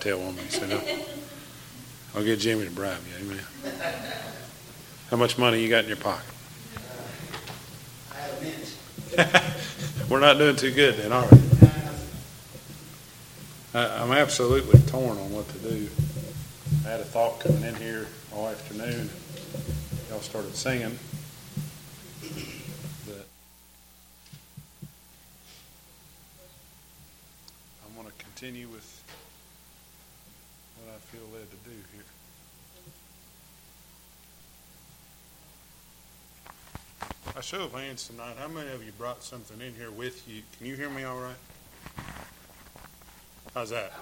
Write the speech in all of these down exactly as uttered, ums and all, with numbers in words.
Tell woman, he said, no. I'll get Jimmy to bribe you. Amen. How much money you got in your pocket? We're not doing too good then, are we? I, I'm absolutely torn on what to do. I had a thought coming in here all afternoon. Y'all started singing. That I'm going to continue with I feel led to do here. A show of hands tonight. How many of you brought something in here with you? Can you hear me all right? How's that?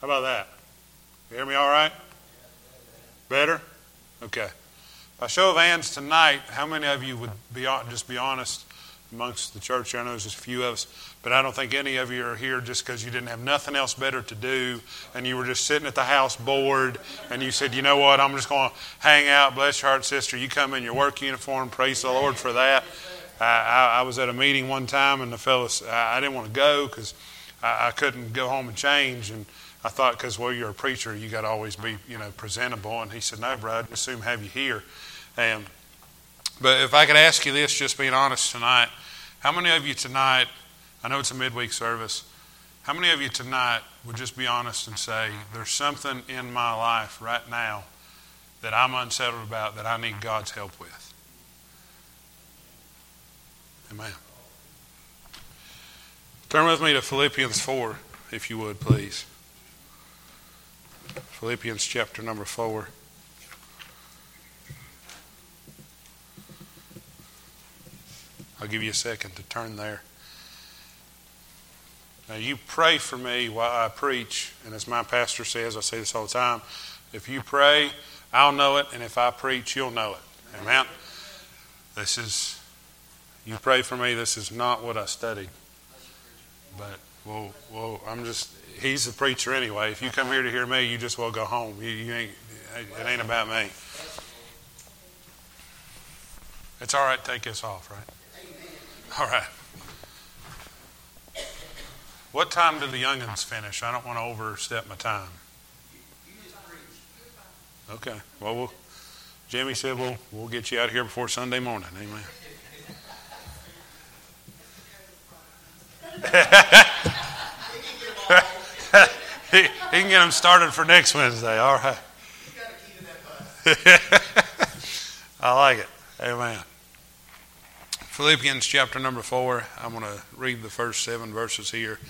How about that? You hear me all right? Better? Okay. A show of hands tonight, how many of you would be just be honest amongst the church? I know there's just a few of us, but I don't think any of you are here just because you didn't have nothing else better to do and you were just sitting at the house bored and you said, you know what, I'm just going to hang out. Bless your heart, sister. You come in your work uniform. Praise the Lord for that. I, I, I was at a meeting one time and the fellas, I, I didn't want to go because I, I couldn't go home and change. And I thought, because, well, you're a preacher, you got to always be, you know, presentable. And he said, no, bro, I'd assume have you here. And But if I could ask you this, just being honest tonight, how many of you tonight, I know it's a midweek service, how many of you tonight would just be honest and say, there's something in my life right now that I'm unsettled about that I need God's help with? Amen. Turn with me to Philippians four, if you would, please. Philippians chapter number four. I'll give you a second to turn there. Now, you pray for me while I preach. And as my pastor says, I say this all the time, if you pray, I'll know it. And if I preach, you'll know it. Amen? This is, you pray for me. This is not what I studied. But, well, well I'm just, he's the preacher anyway. If you come here to hear me, you just well go home. You, you ain't, it ain't about me. It's all right to take us off, right? All right. What time do the young'uns finish? I don't want to overstep my time. Okay. Well, we'll Jimmy said we'll, we'll get you out of here before Sunday morning. Amen. he, he can get them started for next Wednesday. All right. I like it. Amen. Philippians chapter number four, I'm going to read the first seven verses here,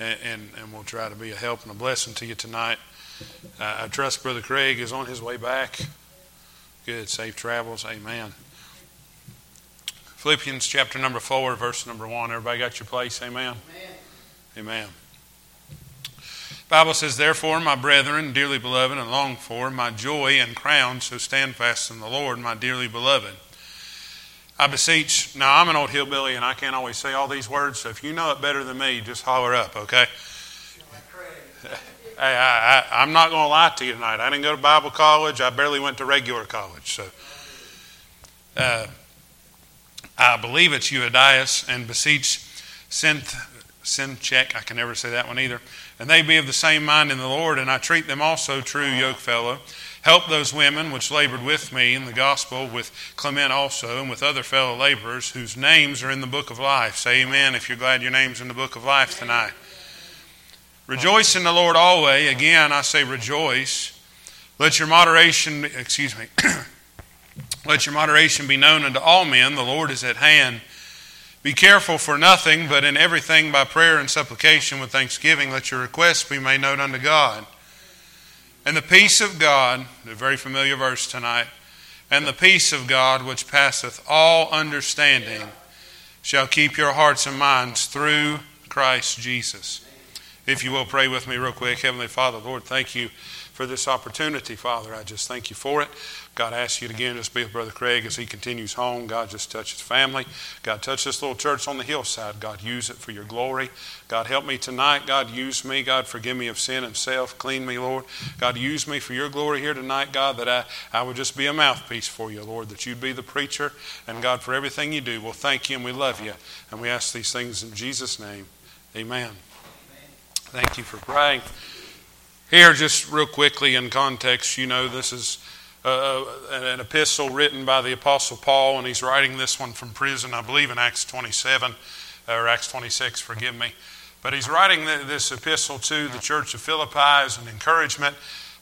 and, and, and we'll try to be a help and a blessing to you tonight. Uh, I trust Brother Craig is on his way back. Good, safe travels, amen. Philippians chapter number four, verse number one. Everybody got your place, amen? Amen. Amen. The Bible says, therefore, my brethren, dearly beloved and longed for, my joy and crown, so stand fast in the Lord, my dearly beloved. I beseech, now I'm an old hillbilly and I can't always say all these words, so if you know it better than me, just holler up, okay? Hey, I, I, I'm not going to lie to you tonight. I didn't go to Bible college. I barely went to regular college. So, uh, I believe it's Euodias and beseech Synth, Synchek, I can never say that one either, and they be of the same mind in the Lord, and I treat them also true yokefellow. Help those women which labored with me in the gospel, with Clement also, and with other fellow laborers whose names are in the book of life. Say amen if you're glad your name's in the book of life tonight. Rejoice in the Lord always. Again, I say rejoice. Let your moderation, excuse me, let your moderation be known unto all men. The Lord is at hand. Be careful for nothing, but in everything by prayer and supplication with thanksgiving, let your requests be made known unto God. And the peace of God, a very familiar verse tonight, and the peace of God which passeth all understanding shall keep your hearts and minds through Christ Jesus. If you will pray with me real quick. Heavenly Father, Lord, thank you for this opportunity, Father. I just thank you for it. God, I ask you to again just be with Brother Craig as he continues home. God, just touch his family. God, touch this little church on the hillside. God, use it for your glory. God, help me tonight. God, use me. God, forgive me of sin and self. Clean me, Lord. God, use me for your glory here tonight, God, that I, I would just be a mouthpiece for you, Lord, that you'd be the preacher. And God, for everything you do, we'll thank you and we love you. And we ask these things in Jesus' name. Amen. Thank you for praying. Here, just real quickly in context, you know, this is uh, an epistle written by the Apostle Paul, and he's writing this one from prison, I believe in Acts twenty-seven, or Acts twenty-six, forgive me. But he's writing the, this epistle to the church of Philippi as an encouragement.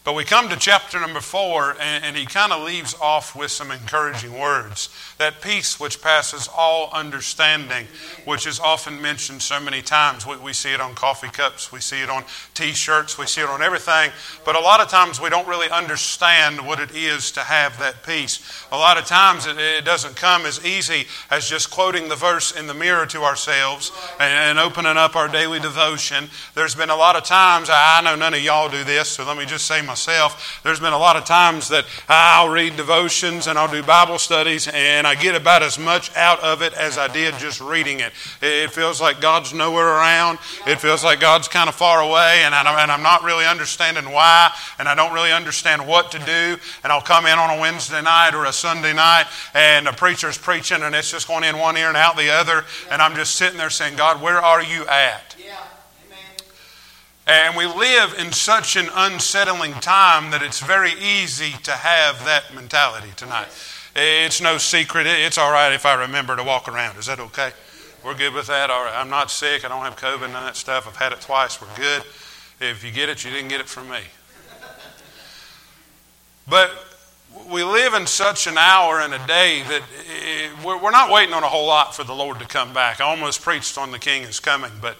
But we come to chapter number four, and, and he kind of leaves off with some encouraging words. That peace which passes all understanding, which is often mentioned so many times. We, we see it on coffee cups, we see it on T-shirts, we see it on everything. But a lot of times we don't really understand what it is to have that peace. A lot of times it, it doesn't come as easy as just quoting the verse in the mirror to ourselves and, and opening up our daily devotion. There's been a lot of times, I know none of y'all do this, so let me just say my myself, there's been a lot of times that I'll read devotions and I'll do Bible studies and I get about as much out of it as I did just reading it. It feels like God's nowhere around. It feels like God's kind of far away, and I'm not really understanding why, and I don't really understand what to do. And I'll come in on a Wednesday night or a Sunday night and a preacher's preaching and it's just going in one ear and out the other, and I'm just sitting there saying, God, where are you at? And we live in such an unsettling time that it's very easy to have that mentality tonight. It's no secret. It's all right if I remember to walk around. Is that okay? We're good with that? All right. I'm not sick. I don't have COVID, none of that stuff. I've had it twice. We're good. If you get it, you didn't get it from me. But we live in such an hour and a day that it, we're not waiting on a whole lot for the Lord to come back. I almost preached on the King is coming, but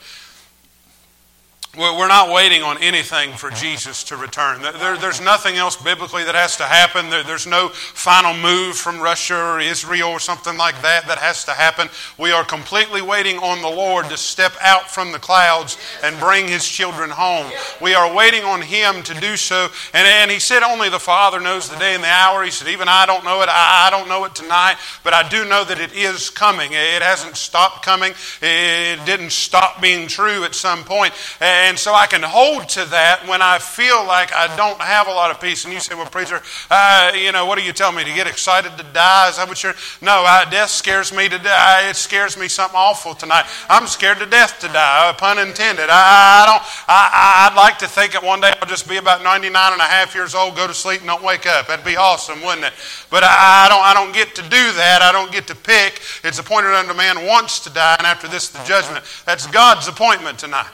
we're not waiting on anything for Jesus to return. There, there's nothing else biblically that has to happen. There, there's no final move from Russia or Israel or something like that that has to happen. We are completely waiting on the Lord to step out from the clouds and bring His children home. We are waiting on Him to do so. And, and He said only the Father knows the day and the hour. He said even I don't know it. I, I don't know it tonight. But I do know that it is coming. It hasn't stopped coming. It didn't stop being true at some point. And And so I can hold to that when I feel like I don't have a lot of peace. And you say, well, preacher, uh, you know, what do you tell me? To get excited to die? Is that what you're... No, I, death scares me to die. It scares me something awful tonight. I'm scared to death to die, pun intended. I, I don't... I, I'd like to think that one day I'll just be about ninety-nine and a half years old, go to sleep and don't wake up. That'd be awesome, wouldn't it? But I, I don't I don't get to do that. I don't get to pick. It's appointed unto man once to die, and after this the judgment. That's God's appointment tonight.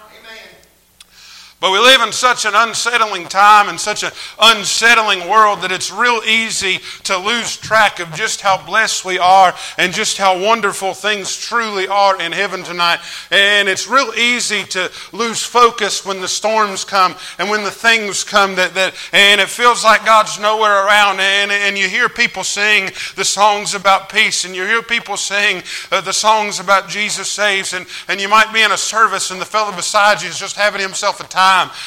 But we live in such an unsettling time and such an unsettling world that it's real easy to lose track of just how blessed we are and just how wonderful things truly are in heaven tonight. And it's real easy to lose focus when the storms come and when the things come that, that and it feels like God's nowhere around. And, and you hear people sing the songs about peace, and you hear people sing uh, the songs about Jesus saves, and, and you might be in a service and the fellow beside you is just having himself a time.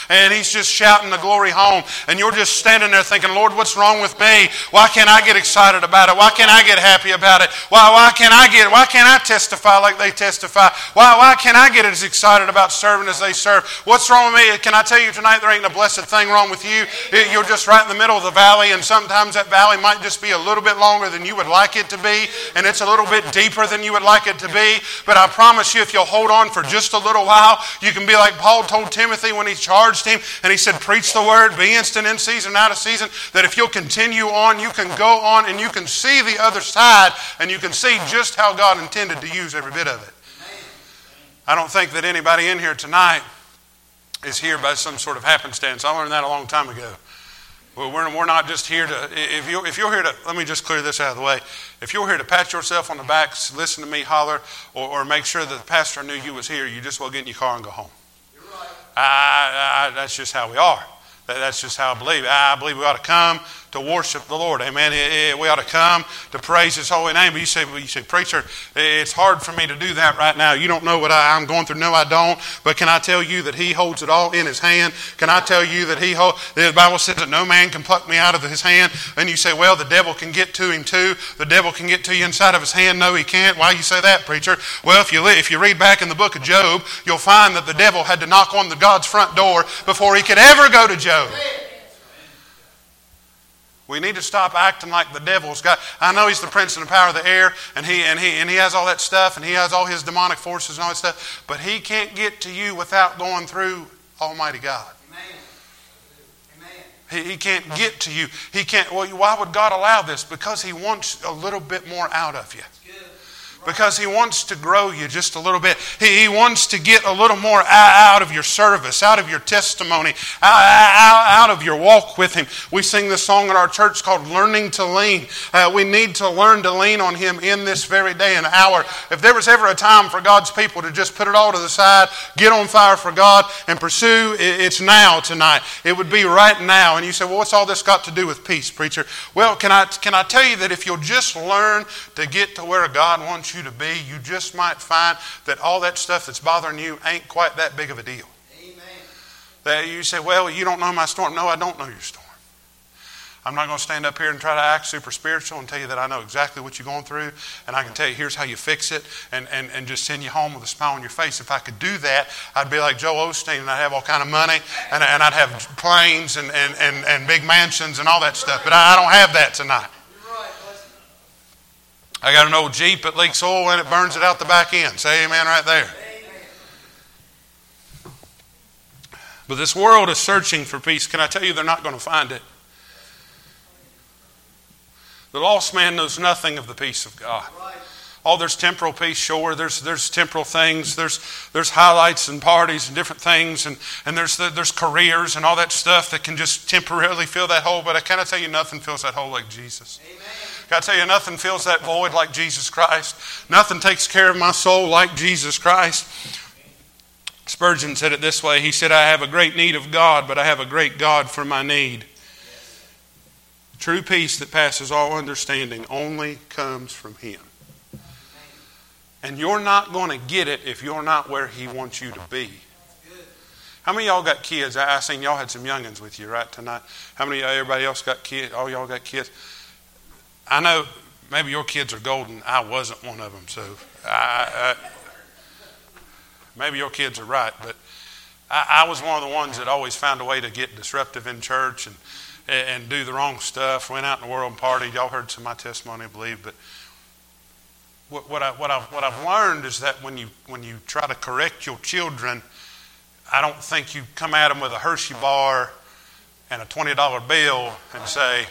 And he's just shouting the glory home, and you're just standing there thinking, Lord, what's wrong with me? Why can't I get excited about it? Why can't I get happy about it? Why why can't I get why can't I testify like they testify? Why why can't I get as excited about serving as they serve? What's wrong with me? Can I tell you tonight there ain't a blessed thing wrong with you? You're just right in the middle of the valley, and sometimes that valley might just be a little bit longer than you would like it to be, and it's a little bit deeper than you would like it to be. But I promise you, if you'll hold on for just a little while, you can be like Paul told Timothy when he charged him and he said, preach the word, be instant in season, out of season, that if you'll continue on, you can go on and you can see the other side, and you can see just how God intended to use every bit of it. I don't think that anybody in here tonight is here by some sort of happenstance. I learned that a long time ago. We're, we're not just here to, if you're, if you're here to, let me just clear this out of the way. If you're here to pat yourself on the back, listen to me holler, or, or make sure that the pastor knew you was here, you just well get in your car and go home. I, I, that's just how we are. That's just how I believe. I believe we ought to come to worship the Lord. Amen. We ought to come to praise His holy name. But you say, well, you say, preacher, it's hard for me to do that right now. You don't know what I, I'm going through. No, I don't. But can I tell you that He holds it all in His hand? Can I tell you that He holds? The Bible says that no man can pluck me out of His hand. And you say, well, the devil can get to him too. The devil can get to you inside of his hand. No, he can't. Why you say that, preacher? Well, if you if you read back in the book of Job, you'll find that the devil had to knock on the God's front door before he could ever go to Job. We need to stop acting like the devil's got. I know he's the prince and the power of the air, and he and he and he has all that stuff, and he has all his demonic forces and all that stuff. But he can't get to you without going through Almighty God. Amen. Amen. He, he can't get to you. He can't. Well, why would God allow this? Because He wants a little bit more out of you. Because He wants to grow you just a little bit. He, he wants to get a little more out of your service, out of your testimony, out, out, out of your walk with Him. We sing this song at our church called Learning to Lean. Uh, we need to learn to lean on Him in this very day and hour. If there was ever a time for God's people to just put it all to the side, get on fire for God and pursue, it's now tonight. It would be right now. And you say, well, what's all this got to do with peace, preacher? Well, can I, can I tell you that if you'll just learn to get to where God wants you you to be, you just might find that all that stuff that's bothering you ain't quite that big of a deal. Amen. That you say, well, you don't know my storm. No, I don't know your storm. I'm not going to stand up here and try to act super spiritual and tell you that I know exactly what you're going through, and I can tell you here's how you fix it, and, and, and just send you home with a smile on your face. If I could do that, I'd be like Joel Osteen, and I'd have all kind of money, and, and I'd have planes and, and, and, and big mansions and all that stuff, but I, I don't have that tonight. I got an old Jeep that leaks oil and it burns it out the back end. Say amen right there. Amen. But this world is searching for peace. Can I tell you they're not going to find it? The lost man knows nothing of the peace of God. Right. Oh, there's temporal peace, sure. There's there's temporal things. There's there's highlights and parties and different things, and and there's there's careers and all that stuff that can just temporarily fill that hole. But I cannot tell you nothing fills that hole like Jesus. Amen. I tell you, nothing fills that void like Jesus Christ. Nothing takes care of my soul like Jesus Christ. Spurgeon said it this way. He said, I have a great need of God, but I have a great God for my need. True peace that passes all understanding only comes from Him. And you're not going to get it if you're not where He wants you to be. How many of y'all got kids? I seen y'all had some youngins with you right tonight. How many of y'all, everybody else got kids? All y'all got kids? I know maybe your kids are golden. I wasn't one of them, so I, I, maybe your kids are right. But I, I was one of the ones that always found a way to get disruptive in church and and do the wrong stuff. Went out in the world and partied. Y'all heard some of my testimony, I believe. But what, what I what I what I've learned is that when you when you try to correct your children, I don't think you come at them with a Hershey bar and a twenty dollar bill and say,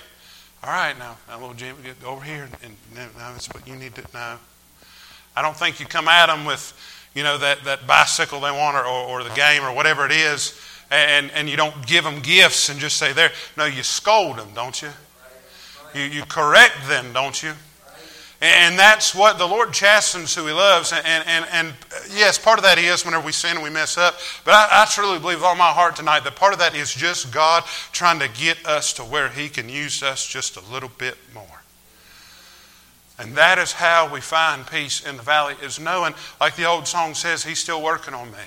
all right, now, now little Jimmy, go over here, and, and now that's what you need to know. I don't think you come at them with, you know, that, that bicycle they want or, or, or the game or whatever it is, and, and you don't give them gifts and just say there. No, you scold them, don't you? You, you correct them, don't you? And that's what the Lord chastens who He loves. And, and, and yes, part of that is whenever we sin and we mess up. But I, I truly believe with all my heart tonight that part of that is just God trying to get us to where He can use us just a little bit more. And that is how we find peace in the valley, is knowing, like the old song says, He's still working on me.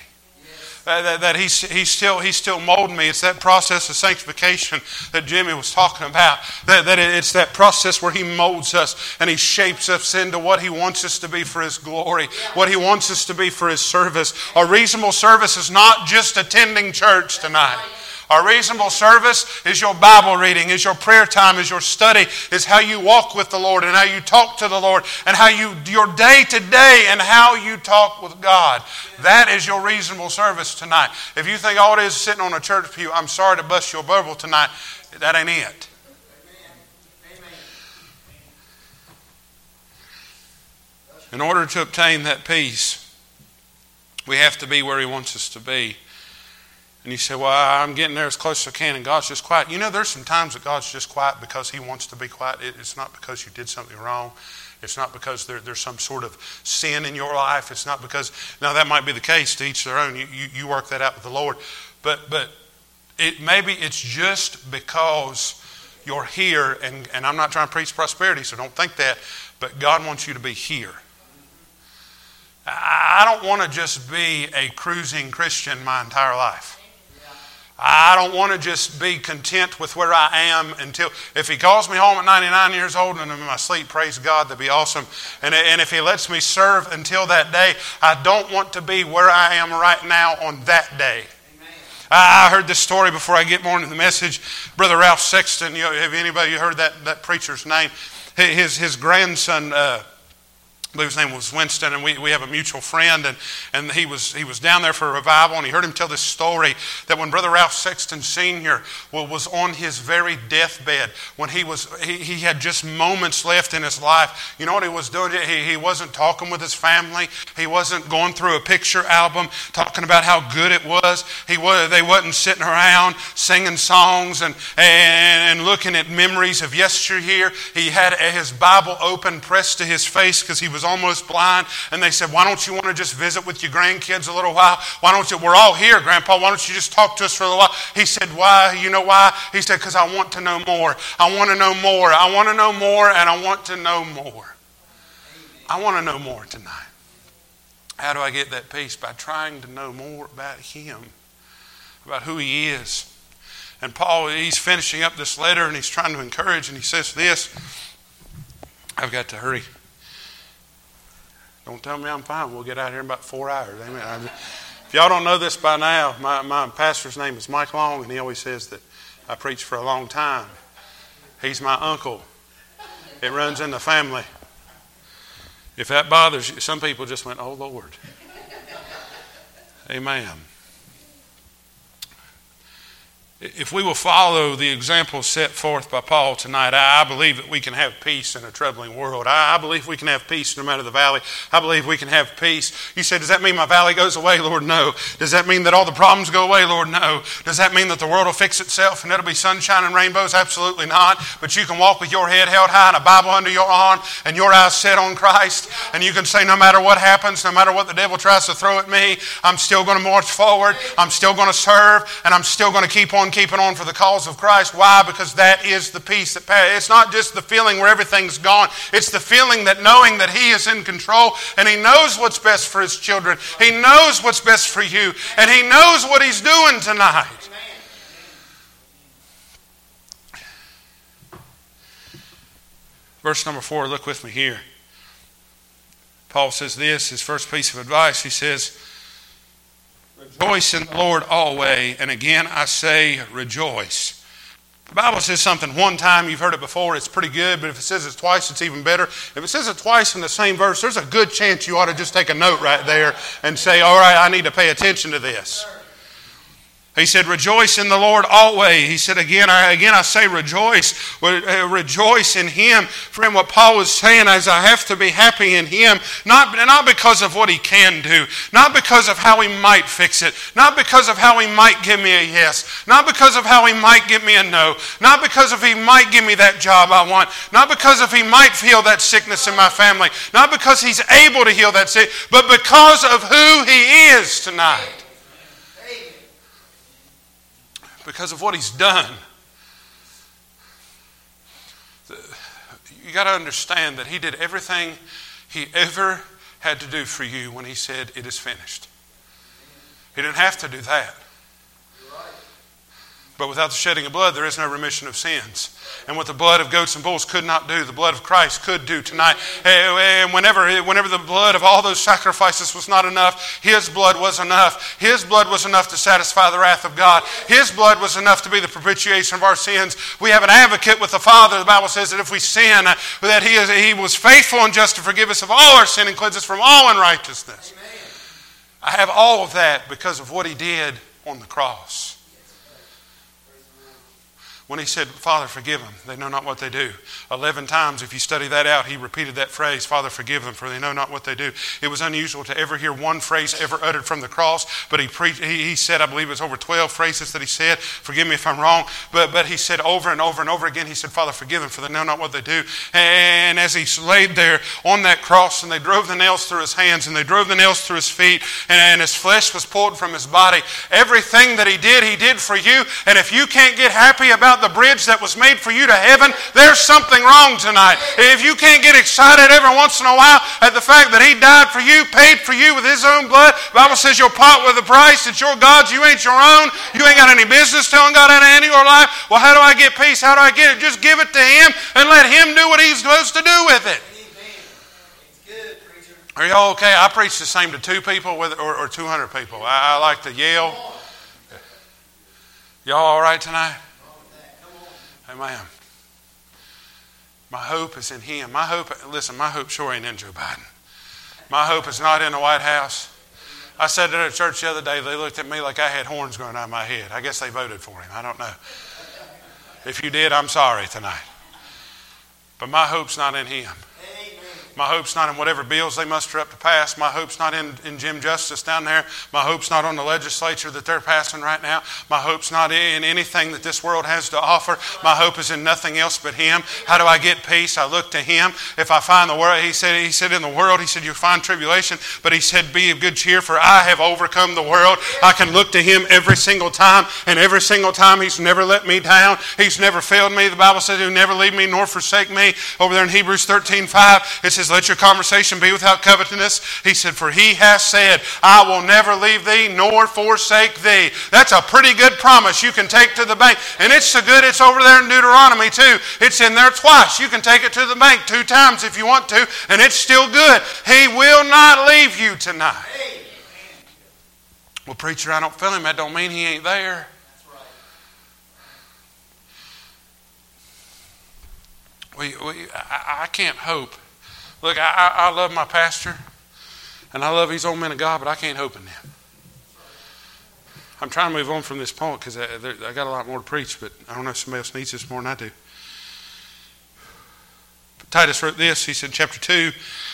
That, that, that he's, he's, still, he's still molding me. It's that process of sanctification that Jimmy was talking about. That, that it's that process where He molds us and He shapes us into what He wants us to be for His glory, what He wants us to be for His service. A reasonable service is not just attending church tonight. Our reasonable service is your Bible reading, is your prayer time, is your study, is how you walk with the Lord and how you talk to the Lord and how you your day to day and how you talk with God. That is your reasonable service tonight. If you think all it is sitting on a church pew, I'm sorry to bust your bubble tonight. That ain't it. In order to obtain that peace, we have to be where He wants us to be. And you say, well, I'm getting there as close as I can and God's just quiet. You know, there's some times that God's just quiet because He wants to be quiet. It's not because you did something wrong. It's not because there, there's some sort of sin in your life. It's not because, now that might be the case, to each their own. You, you, you work that out with the Lord. But, but It, maybe it's just because you're here, and, and I'm not trying to preach prosperity, so don't think that, but God wants you to be here. I don't want to just be a cruising Christian my entire life. I don't want to just be content with where I am until, if He calls me home at ninety-nine years old and I'm in my sleep, praise God, that'd be awesome. And, and if He lets me serve until that day, I don't want to be where I am right now on that day. I heard this story before I get more into the message. Brother Ralph Sexton, you know, have anybody heard that, that preacher's name? His his grandson, uh, I believe his name was Winston, and we, we have a mutual friend, and, and he was he was down there for a revival, and he heard him tell this story that when Brother Ralph Sexton Senior was on his very deathbed, when he was he, he had just moments left in his life, you know what he was doing? He, he wasn't talking with his family. He wasn't going through a picture album talking about how good it was. He was they wasn't sitting around singing songs and, and, and looking at memories of yesteryear. He had his Bible open, pressed to his face because he was almost blind, and they said, why don't you want to just visit with your grandkids a little while? Why don't you, we're all here, Grandpa, why don't you just talk to us for a little while? He said, why? You know why? He said, because I want to know more. I want to know more. I want to know more, and I want to know more. I want to know more tonight. How do I get that peace? By trying to know more about Him, about who He is. And Paul, he's finishing up this letter, and he's trying to encourage, and he says this. I've got to hurry. Don't tell me I'm fine. We'll get out here in about four hours. Amen. If y'all don't know this by now, my, my pastor's name is Mike Long, and he always says that I preach for a long time. He's my uncle. It runs in the family. If that bothers you, some people just went, oh, Lord. Amen. If we will follow the example set forth by Paul tonight, I believe that we can have peace in a troubling world. I believe we can have peace no matter the valley. I believe we can have peace. You say, does that mean my valley goes away, Lord? No. Does that mean that all the problems go away, Lord? No. Does that mean that the world will fix itself and it'll be sunshine and rainbows? Absolutely not. But you can walk with your head held high and a Bible under your arm and your eyes set on Christ. And you can say, no matter what happens, no matter what the devil tries to throw at me, I'm still going to march forward. I'm still going to serve, and I'm still going to keep on keeping on for the cause of Christ. Why? Because that is the peace that passes. It's not just the feeling where everything's gone. It's the feeling that knowing that He is in control and He knows what's best for His children. He knows what's best for you, and He knows what He's doing tonight. Verse number four, look with me here. Paul says this, his first piece of advice. He says, rejoice in the Lord always, and again I say rejoice. The Bible says something one time, you've heard it before, it's pretty good, but if it says it twice, it's even better. If it says it twice in the same verse, there's a good chance you ought to just take a note right there and say, all right, I need to pay attention to this. He said, rejoice in the Lord always. He said, again I, again, I say rejoice. Rejoice in Him. Friend, what Paul was saying is I have to be happy in Him, not, not because of what He can do, not because of how He might fix it, not because of how He might give me a yes, not because of how He might give me a no, not because of He might give me that job I want, not because of He might heal that sickness in my family, not because He's able to heal that sickness, but because of who He is tonight. Because of what He's done. You got to understand that He did everything He ever had to do for you when He said, it is finished. He didn't have to do that. But without the shedding of blood, there is no remission of sins. And what the blood of goats and bulls could not do, the blood of Christ could do tonight. And whenever, whenever the blood of all those sacrifices was not enough, His blood was enough. His blood was enough to satisfy the wrath of God. His blood was enough to be the propitiation of our sins. We have an advocate with the Father. The Bible says that if we sin, that He is, He was faithful and just to forgive us of all our sin and cleanse us from all unrighteousness. Amen. I have all of that because of what He did on the cross. when he said, Father, forgive them, they know not what they do. Eleven times, if you study that out, he repeated that phrase, Father, forgive them, for they know not what they do. It was unusual to ever hear one phrase ever uttered from the cross, but he preached. He, he said, I believe it was over twelve phrases that he said, forgive me if I'm wrong, but, but he said over and over and over again, he said, Father, forgive them, for they know not what they do. And as he laid there on that cross, and they drove the nails through his hands, and they drove the nails through his feet, and, and his flesh was pulled from his body. Everything that he did, he did for you, and if you can't get happy about the bridge that was made for you to heaven, there's something wrong tonight. If you can't get excited every once in a while at the fact that he died for you, paid for you with his own blood, the Bible says you're part with a price, it's your God's, you ain't your own, you ain't got any business telling God how to handle your life. Well, how do I get peace? How do I get it? Just give it to him and let him do what he's supposed to do with it. Are y'all okay? I preach the same to two people with, or, or two hundred people. I, I like to yell. Y'all all right tonight? Amen. My hope is in him. My hope, listen, my hope sure ain't in Joe Biden. My hope is not in the White House. I said that at a church the other day, they looked at me like I had horns going out of my head. I guess they voted for him. I don't know. If you did, I'm sorry tonight. But my hope's not in him. My hope's not in whatever bills they muster up to pass. My hope's not in, in Jim Justice down there. My hope's not on the legislature that they're passing right now. My hope's not in anything that this world has to offer. My hope is in nothing else but him. How do I get peace? I look to him. If I find the world, he said, he said in the world, he said, you'll find tribulation. But he said, be of good cheer, for I have overcome the world. I can look to him every single time. And every single time he's never let me down. He's never failed me. The Bible says he'll never leave me nor forsake me. Over there in Hebrews thirteen five, it says, let your conversation be without covetousness. He said, for he has said, I will never leave thee nor forsake thee. That's a pretty good promise you can take to the bank. And it's so good it's over there in Deuteronomy too. It's in there twice. You can take it to the bank two times if you want to, and it's still good. He will not leave you tonight. Amen. Well, preacher, I don't feel him. That don't mean he ain't there. That's right. We, we, I, I can't hope. Look, I, I love my pastor, and I love these old men of God, but I can't hope in them. I'm trying to move on from this point because I, I got a lot more to preach, but I don't know if somebody else needs this more than I do. But Titus wrote this. He said, chapter two,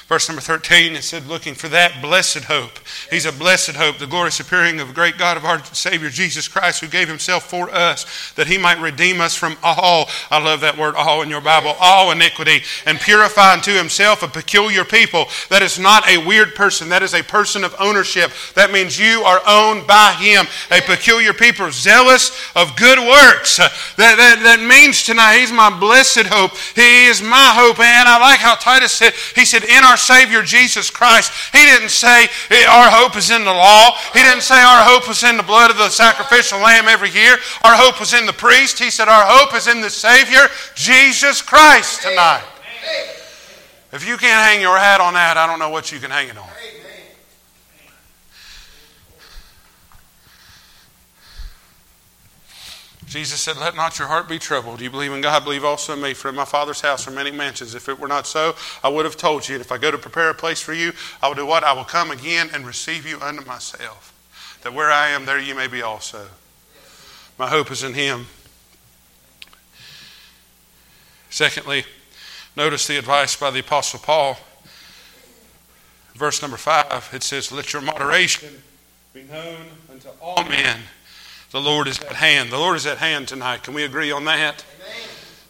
verse number thirteen, it said, looking for that blessed hope. He's a blessed hope, the glorious appearing of the great God of our Savior, Jesus Christ, who gave himself for us, that he might redeem us from all, I love that word, all in your Bible, all iniquity, and purify unto himself a peculiar people. That is not a weird person. That is a person of ownership. That means you are owned by him. A peculiar people, zealous of good works. That, that, that means tonight, he's my blessed hope. He is my hope. And I like how Titus said, he said, in our Savior Jesus Christ. He didn't say our hope is in the law. He didn't say our hope was in the blood of the sacrificial lamb every year. Our hope was in the priest. He said our hope is in the Savior Jesus Christ tonight. Amen. If you can't hang your hat on that, I don't know what you can hang it on. Amen. Jesus said, let not your heart be troubled. You believe in God, believe also in me. For in my Father's house are many mansions. If it were not so, I would have told you. And if I go to prepare a place for you, I will do what? I will come again and receive you unto myself. That where I am, there you may be also. My hope is in him. Secondly, notice the advice by the Apostle Paul. Verse number five, it says, let your moderation be known unto all men. The Lord is at hand. The Lord is at hand tonight. Can we agree on that? Amen.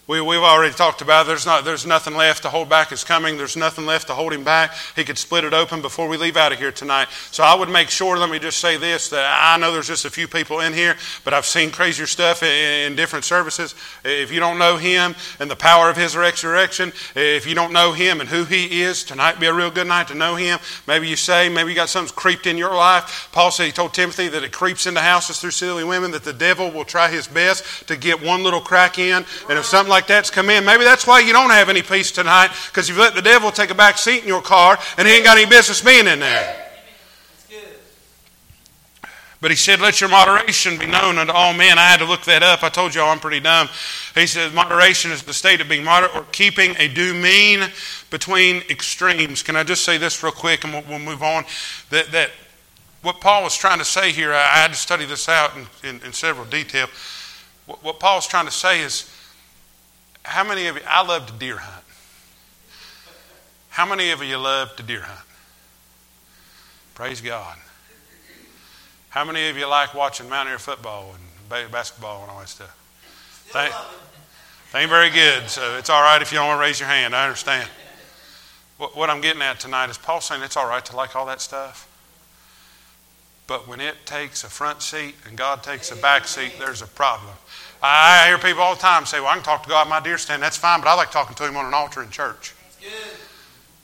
We, we've already talked about it. There's, not, there's nothing left to hold back his coming. There's nothing left to hold him back. He could split it open before we leave out of here tonight. So I would make sure, let me just say this, that I know there's just a few people in here, but I've seen crazier stuff in, in different services. If you don't know him and the power of his resurrection, if you don't know him and who he is, tonight would be a real good night to know him. Maybe you say, maybe you got something creeped in your life. Paul said, he told Timothy that it creeps into houses through silly women, that the devil will try his best to get one little crack in. And if something like Like that's come in. Maybe that's why you don't have any peace tonight, because you've let the devil take a back seat in your car and he ain't got any business being in there. But he said, let your moderation be known unto all men. I had to look that up. I told y'all I'm pretty dumb. He said moderation is the state of being moderate or keeping a due mean between extremes. Can I just say this real quick and we'll, we'll move on? That, that what Paul was trying to say here, I, I had to study this out in, in, in several detail. What, what Paul's trying to say is, how many of you, I love to deer hunt. How many of you love to deer hunt? Praise God. How many of you like watching Mountaineer football and basketball and all that stuff? Thank, ain't very good, so it's all right if you don't want to raise your hand. I understand. What, what I'm getting at tonight is Paul saying it's all right to like all that stuff. But when it takes a front seat and God takes a back seat, there's a problem. I hear people all the time say, well, I can talk to God in my deer stand. That's fine, but I like talking to him on an altar in church. That's good.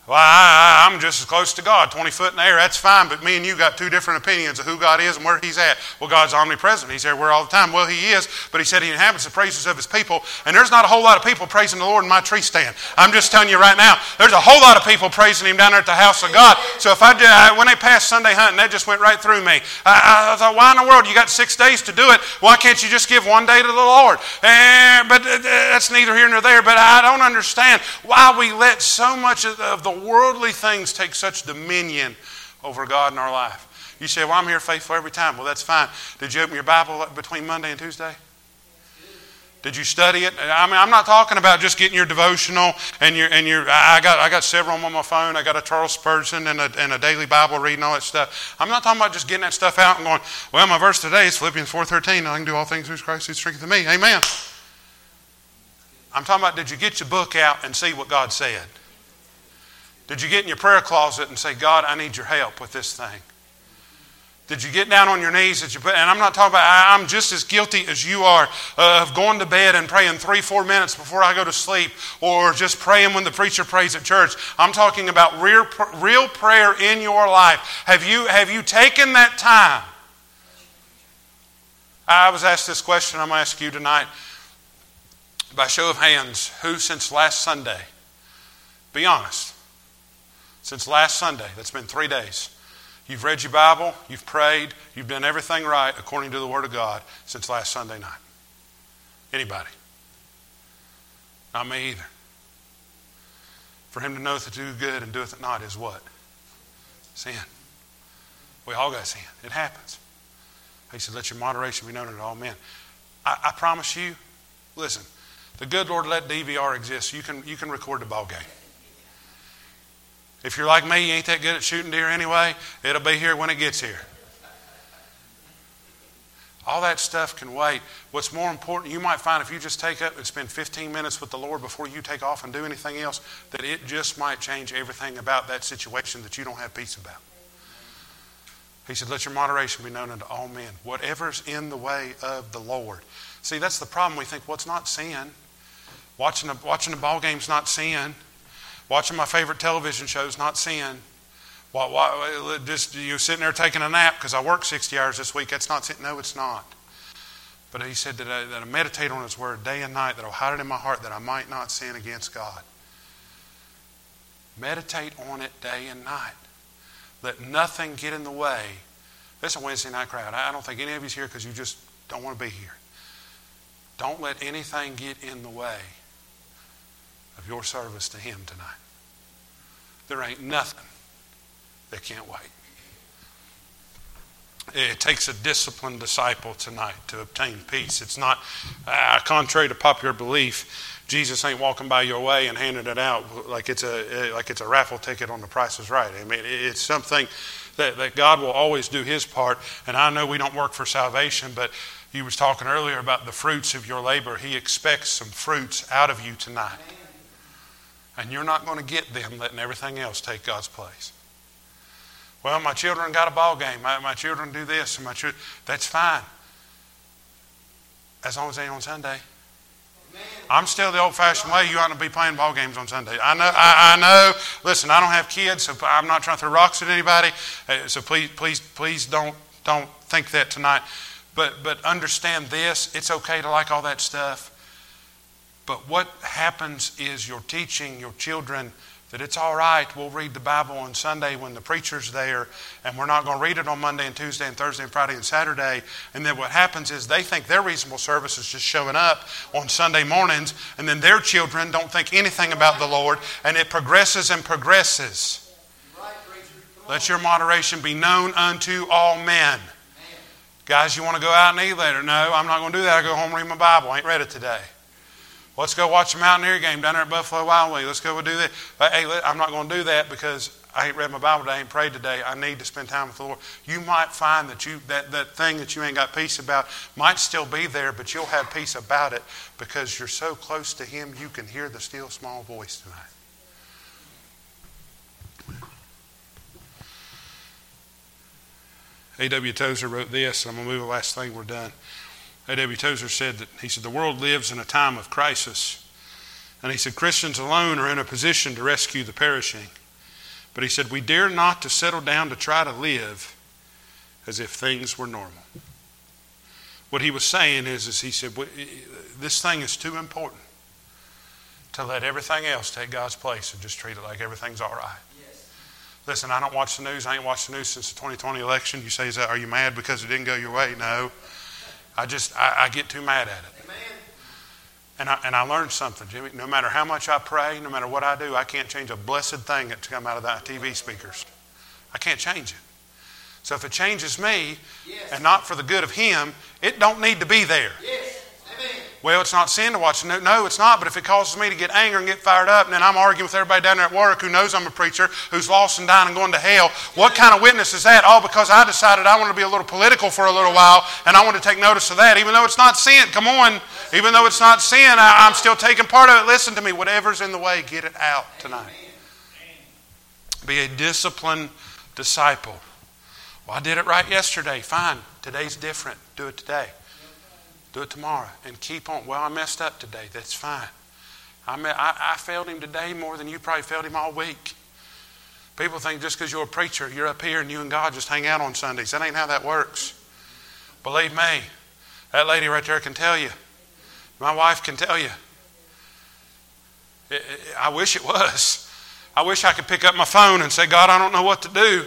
Well, I, I, I'm just as close to God, twenty foot in the air. That's fine, but me and you got two different opinions of who God is and where he's at. Well, God's omnipresent. He's everywhere all the time. Well, he is, but he said he inhabits the praises of his people, and there's not a whole lot of people praising the Lord in my tree stand. I'm just telling you right now, there's a whole lot of people praising him down there at the house of God. So if I, did, I when they passed Sunday hunting, that just went right through me. I, I thought, why in the world? You got six days to do it. Why can't you just give one day to the Lord? And, but uh, that's neither here nor there, but I don't understand why we let so much of the, of the worldly things take such dominion over God in our life. You say, well, I'm here faithful every time. Well, that's fine. Did you open your Bible between Monday and Tuesday? Did you study it? I mean, I'm not talking about just getting your devotional and your and your. I got I got several on my phone. I got a Charles Spurgeon and a and a daily Bible reading, all that stuff. I'm not talking about just getting that stuff out and going, well, my verse today is Philippians four thirteen. I can do all things through Christ who strengthens me. Amen. I'm talking about, did you get your book out and see what God said? Did you get in your prayer closet and say, God, I need your help with this thing? Did you get down on your knees? That you put, and I'm not talking about, I, I'm just as guilty as you are uh, of going to bed and praying three, four minutes before I go to sleep, or just praying when the preacher prays at church. I'm talking about real, real prayer in your life. Have you, have you taken that time? I was asked this question, I'm going to ask you tonight. By show of hands, who since last Sunday, be honest, since last Sunday, that's been three days. You've read your Bible, you've prayed, you've done everything right according to the Word of God since last Sunday night. Anybody? Not me either. For him to know that do good and doeth it not is what? Sin. We all got sin. It happens. He said, let your moderation be known unto all men. I, I promise you, listen, the good Lord let D V R exist. You can, you can record the ball game. If you're like me, you ain't that good at shooting deer anyway. It'll be here when it gets here. All that stuff can wait. What's more important, you might find if you just take up and spend fifteen minutes with the Lord before you take off and do anything else, that it just might change everything about that situation that you don't have peace about. He said, let your moderation be known unto all men. Whatever's in the way of the Lord. See, that's the problem. We think, well, it's not sin. Watching a, watching a ball game's not sin. Watching my favorite television show's not sin. Why, why, just you're sitting there taking a nap because I worked sixty hours this week. That's not sin. No, it's not. But he said that I, that I meditate on his word day and night, that I'll hide it in my heart, that I might not sin against God. Meditate on it day and night. Let nothing get in the way. That's a Wednesday night crowd. I don't think any of you's here because you just don't want to be here. Don't let anything get in the way of your service to him tonight. There ain't nothing that can't wait. It takes a disciplined disciple tonight to obtain peace. It's not, uh, contrary to popular belief, Jesus ain't walking by your way and handing it out like it's a like it's a raffle ticket on The Price is Right. I mean, it's something that, that God will always do his part. And I know we don't work for salvation, but you was talking earlier about the fruits of your labor. He expects some fruits out of you tonight. And you're not going to get them letting everything else take God's place. Well, my children got a ball game. My, my children do this. And my children, that's fine. As long as they ain't on Sunday. Amen. I'm still the old-fashioned way. You ought to be playing ball games on Sunday. I know. I, I know. Listen, I don't have kids, so I'm not trying to throw rocks at anybody. So please, please, please don't don't think that tonight. But but understand this. It's okay to like all that stuff. But what happens is you're teaching your children that it's all right, we'll read the Bible on Sunday when the preacher's there, and we're not going to read it on Monday and Tuesday and Thursday and Friday and Saturday. And then what happens is they think their reasonable service is just showing up on Sunday mornings, and then their children don't think anything about the Lord, and it progresses and progresses. Let your moderation be known unto all men. Guys, you want to go out and eat later? No, I'm not going to do that. I'll go home and read my Bible. I ain't read it today. Let's go watch the Mountaineer game down there at Buffalo Wild Wings. Let's go do that. But, hey, I'm not going to do that because I ain't read my Bible today. I ain't prayed today. I need to spend time with the Lord. You might find that you that, that thing that you ain't got peace about might still be there, but you'll have peace about it because you're so close to Him you can hear the still small voice tonight. A W Tozer wrote this, and I'm going to move the last thing, we're done. A W Tozer said that, he said, the world lives in a time of crisis. And he said, Christians alone are in a position to rescue the perishing. But he said, we dare not to settle down to try to live as if things were normal. What he was saying is, is he said, this thing is too important to let everything else take God's place and just treat it like everything's all right. Listen, I don't watch the news. I ain't watched the news since the twenty twenty election. You say, is that, are you mad because it didn't go your way? No. I just, I, I get too mad at it. Amen. And I, and I learned something, Jimmy. No matter how much I pray, no matter what I do, I can't change a blessed thing that's come out of the T V speakers. I can't change it. So if it changes me yes. and not for the good of Him, it don't need to be there. Yes. Amen. Well, it's not sin to watch. No, no, it's not. But if it causes me to get angry and get fired up, and then I'm arguing with everybody down there at work who knows I'm a preacher, who's lost and dying and going to hell, what kind of witness is that? All because I decided I want to be a little political for a little while, and I want to take notice of that. Even though it's not sin, come on. Even though it's not sin, I, I'm still taking part of it. Listen to me. Whatever's in the way, get it out tonight. Be a disciplined disciple. Well, I did it right yesterday. Fine. Today's different. Do it today. Do it tomorrow and keep on. Well, I messed up today. That's fine. I, me- I, I failed him today more than you probably failed him all week. People think just because you're a preacher, you're up here and you and God just hang out on Sundays. That ain't how that works. Believe me, that lady right there can tell you. My wife can tell you. It, it, I wish it was. I wish I could pick up my phone and say, God, I don't know what to do.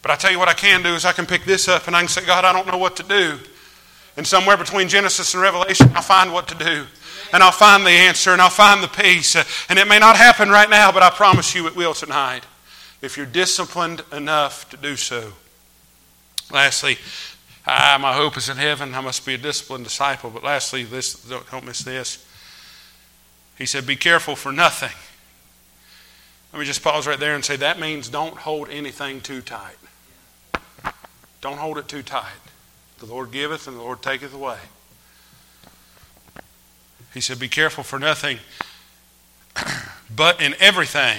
But I tell you what I can do is I can pick this up and I can say, God, I don't know what to do. And somewhere between Genesis and Revelation, I'll find what to do. And I'll find the answer and I'll find the peace. And it may not happen right now, but I promise you it will tonight if you're disciplined enough to do so. Lastly, I, my hope is in heaven. I must be a disciplined disciple. But lastly, this, don't, don't miss this. He said, be careful for nothing. Let me just pause right there and say that means don't hold anything too tight. Don't hold it too tight. The Lord giveth and the Lord taketh away. He said, be careful for nothing, but in everything.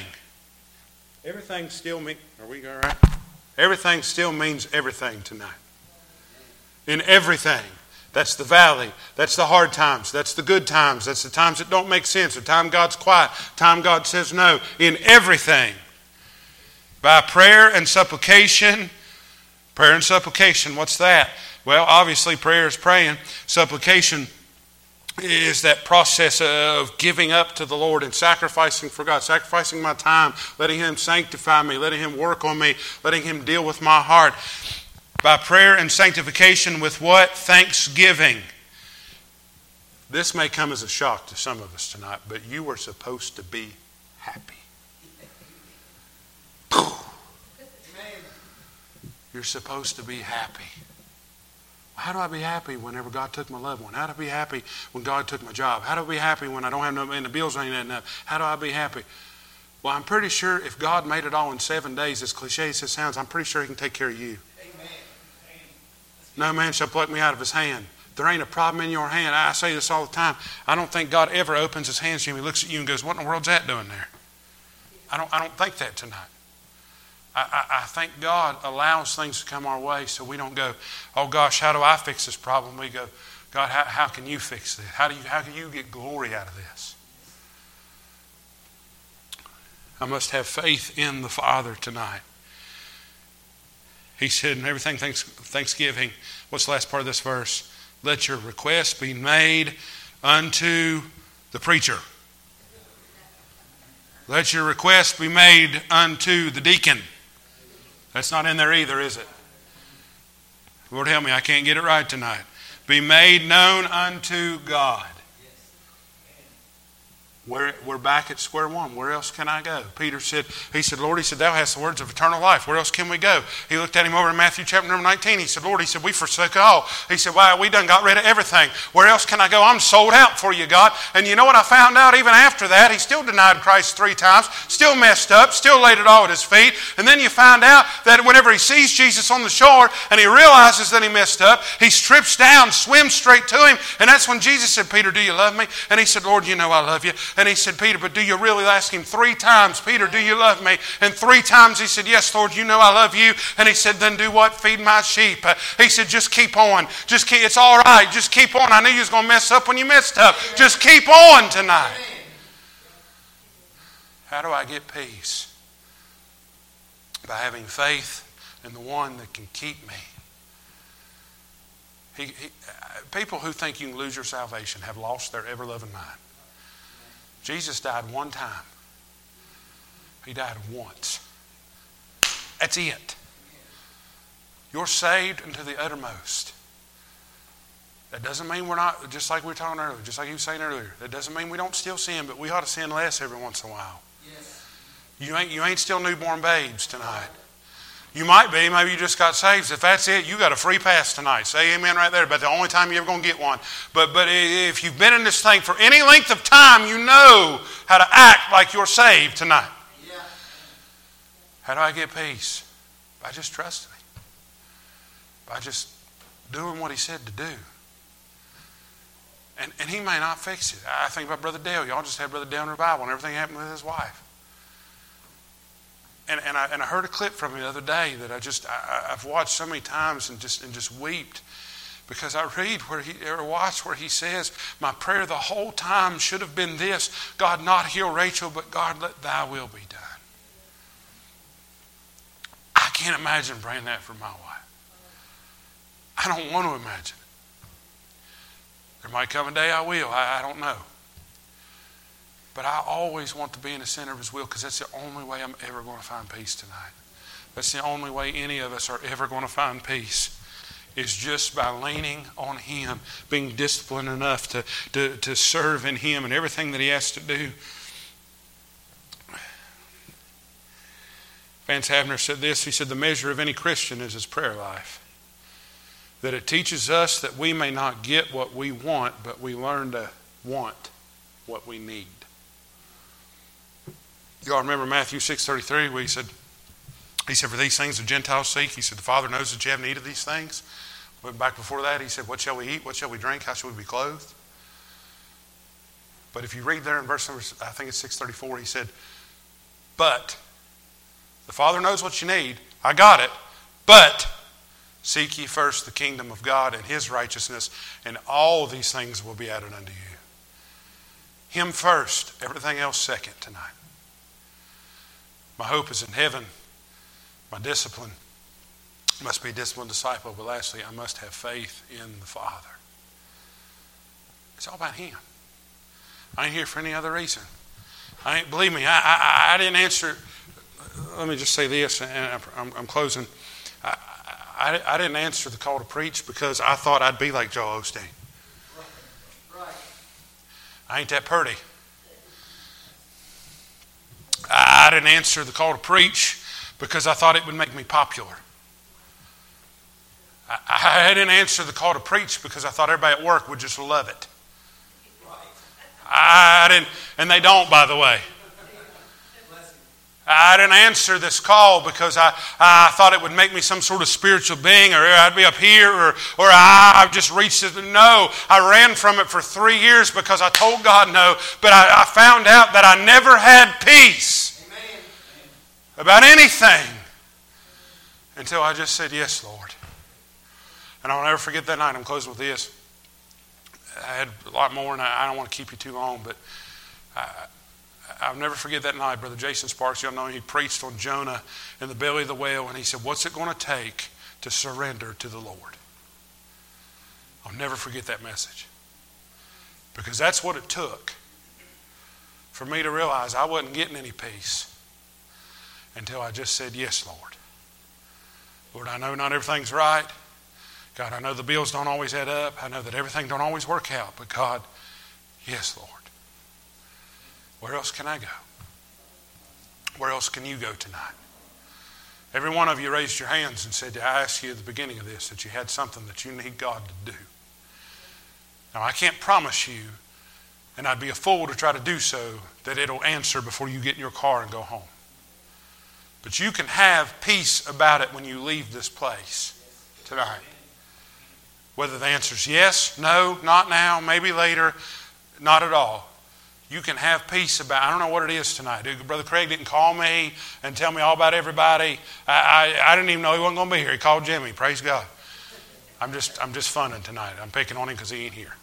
Everything still means, are we all right? Everything still means everything tonight. In everything. That's the valley. That's the hard times. That's the good times. That's the times that don't make sense. The time God's quiet. Time God says no. In everything. By prayer and supplication. Prayer and supplication. What's that? Well, obviously prayer is praying. Supplication is that process of giving up to the Lord and sacrificing for God, sacrificing my time, letting Him sanctify me, letting Him work on me, letting Him deal with my heart. By prayer and sanctification with what? Thanksgiving. This may come as a shock to some of us tonight, but you were supposed to be happy. You're supposed to be happy. How do I be happy whenever God took my loved one? How do I be happy when God took my job? How do I be happy when I don't have no money and the bills ain't enough? How do I be happy? Well, I'm pretty sure if God made it all in seven days, as cliche as it sounds, I'm pretty sure He can take care of you. Amen. No man shall pluck me out of His hand. There ain't a problem in your hand. I say this all the time. I don't think God ever opens His hands to you and He looks at you and goes, what in the world's that doing there? I don't, I don't think that tonight. I, I, I think God allows things to come our way so we don't go, oh gosh, how do I fix this problem? We go, God, how, how can you fix this? How do you, how can you get glory out of this? I must have faith in the Father tonight. He said, in everything thanks, thanksgiving. What's the last part of this verse? Let your request be made unto the preacher. Let your request be made unto the deacon. That's not in there either, is it? Lord, help me. I can't get it right tonight. Be made known unto God. We're, we're back at square one. Where else can I go? Peter said, he said, Lord, he said, thou hast the words of eternal life. Where else can we go? He looked at him over in Matthew chapter number nineteen. He said, Lord, he said, we forsook all. He said, wow, we done got rid of everything. Where else can I go? I'm sold out for you, God. And you know what I found out even after that? He still denied Christ three times, still messed up, still laid it all at his feet. And then you find out that whenever he sees Jesus on the shore and he realizes that he messed up, he strips down, swims straight to him. And that's when Jesus said, Peter, do you love me? And he said, Lord, you know I love you. And he said, Peter, but do you really ask him three times, Peter, do you love me? And three times he said, yes, Lord, you know I love you. And he said, then do what? Feed my sheep. Uh, he said, just keep on. Just keep. It's all right. Just keep on. I knew you was going to mess up when you messed up. Amen. Just keep on tonight. Amen. How do I get peace? By having faith in the one that can keep me. He, he, people who think you can lose your salvation have lost their ever-loving mind. Jesus died one time. He died once. That's it. You're saved unto the uttermost. That doesn't mean we're not, just like we were talking earlier, just like you were saying earlier, that doesn't mean we don't still sin, but we ought to sin less every once in a while. Yes. You ain't, you ain't still newborn babes tonight. You might be. Maybe you just got saved. If that's it, you got a free pass tonight. Say amen right there. But the only time you're ever going to get one. But but if you've been in this thing for any length of time, you know how to act like you're saved tonight. Yeah. How do I get peace? By just trusting Him. By just doing what He said to do. And, and He may not fix it. I think about Brother Dale. Y'all just had Brother Dale in revival and everything happened with his wife. And, and, I, and I heard a clip from him the other day that I just, I, I've watched so many times and just and just weeped because I read where he, or watched where he says, my prayer the whole time should have been this, God not heal Rachel, but God let thy will be done. I can't imagine praying that for my wife. I don't want to imagine it. There might come a day I will, I, I don't know. But I always want to be in the center of His will because that's the only way I'm ever going to find peace tonight. That's the only way any of us are ever going to find peace is just by leaning on Him, being disciplined enough to, to, to serve in Him and everything that He has to do. Vance Havner said this, he said, the measure of any Christian is his prayer life. That it teaches us that we may not get what we want, but we learn to want what we need. Y'all remember Matthew six thirty-three where he said, he said, for these things the Gentiles seek. He said, the Father knows that you have need of these things. But back before that, he said, what shall we eat? What shall we drink? How shall we be clothed? But if you read there in verse number, I think it's six thirty-four, he said, but the Father knows what you need. I got it. But seek ye first the kingdom of God and His righteousness, and all these things will be added unto you. Him first, everything else second tonight. My hope is in heaven. My discipline must be a disciplined disciple. But lastly, I must have faith in the Father. It's all about Him. I ain't here for any other reason. I ain't, believe me, I, I, I didn't answer. Let me just say this, and I'm, I'm closing. I, I, I didn't answer the call to preach because I thought I'd be like Joel Osteen. Right. Right. I ain't that purty. I didn't answer the call to preach because I thought it would make me popular. I, I didn't answer the call to preach because I thought everybody at work would just love it. I didn't, and they don't, by the way. I didn't answer this call because I, I thought it would make me some sort of spiritual being, or I'd be up here, or, or I, I've just reached it. No, I ran from it for three years because I told God no, but I, I found out that I never had peace Amen. About anything until I just said, yes, Lord. And I'll never forget that night. I'm closing with this. I had a lot more, and I, I don't want to keep you too long, but I... I'll never forget that night. Brother Jason Sparks, y'all know he preached on Jonah in the belly of the whale, and he said, what's it going to take to surrender to the Lord? I'll never forget that message because that's what it took for me to realize I wasn't getting any peace until I just said, yes, Lord. Lord, I know not everything's right. God, I know the bills don't always add up. I know that everything don't always work out, but God, yes, Lord. Where else can I go? Where else can you go tonight? Every one of you raised your hands and said, I asked you at the beginning of this that you had something that you need God to do. Now, I can't promise you, and I'd be a fool to try to do so, that it'll answer before you get in your car and go home. But you can have peace about it when you leave this place tonight. Whether the answer is yes, no, not now, maybe later, not at all. You can have peace about, I don't know what it is tonight. Brother Craig didn't call me and tell me all about everybody. I, I, I didn't even know he wasn't going to be here. He called Jimmy, praise God. I'm just I'm just funning tonight. I'm picking on him because he ain't here.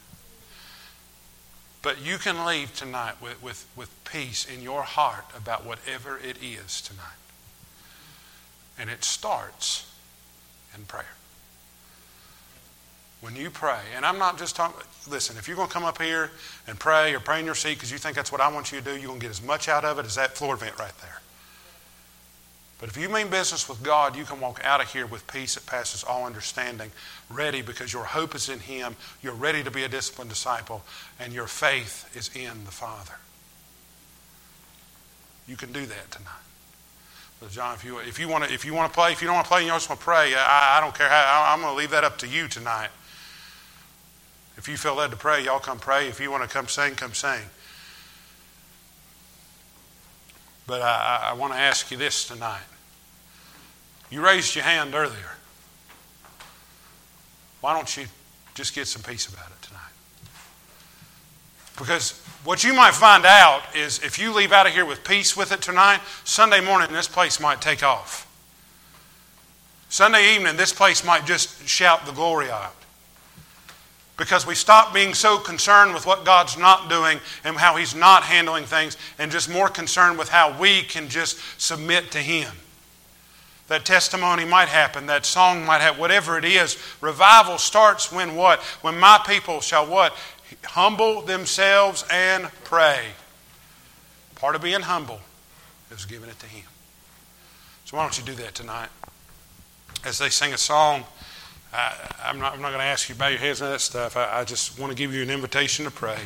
But you can leave tonight with, with, with peace in your heart about whatever it is tonight. And it starts in prayer. When you pray, and I'm not just talking, listen, if you're going to come up here and pray or pray in your seat because you think that's what I want you to do, you're going to get as much out of it as that floor vent right there. But if you mean business with God, you can walk out of here with peace that passes all understanding, ready because your hope is in Him, you're ready to be a disciplined disciple, and your faith is in the Father. You can do that tonight. Brother John, if you if you want to if you want to play, if you don't want to play, and you just want to pray, I, I don't care. How, I'm going to leave that up to you tonight. If you feel led to pray, y'all come pray. If you want to come sing, come sing. But I, I want to ask you this tonight. You raised your hand earlier. Why don't you just get some peace about it tonight? Because what you might find out is if you leave out of here with peace with it tonight, Sunday morning this place might take off. Sunday evening this place might just shout the glory out. Because we stop being so concerned with what God's not doing and how He's not handling things and just more concerned with how we can just submit to Him. That testimony might happen. That song might happen. Whatever it is, revival starts when what? When my people shall what? Humble themselves and pray. Part of being humble is giving it to Him. So why don't you do that tonight? As they sing a song, I, I'm not, I'm not going to ask you to bow your heads and that stuff. I, I just want to give you an invitation to pray.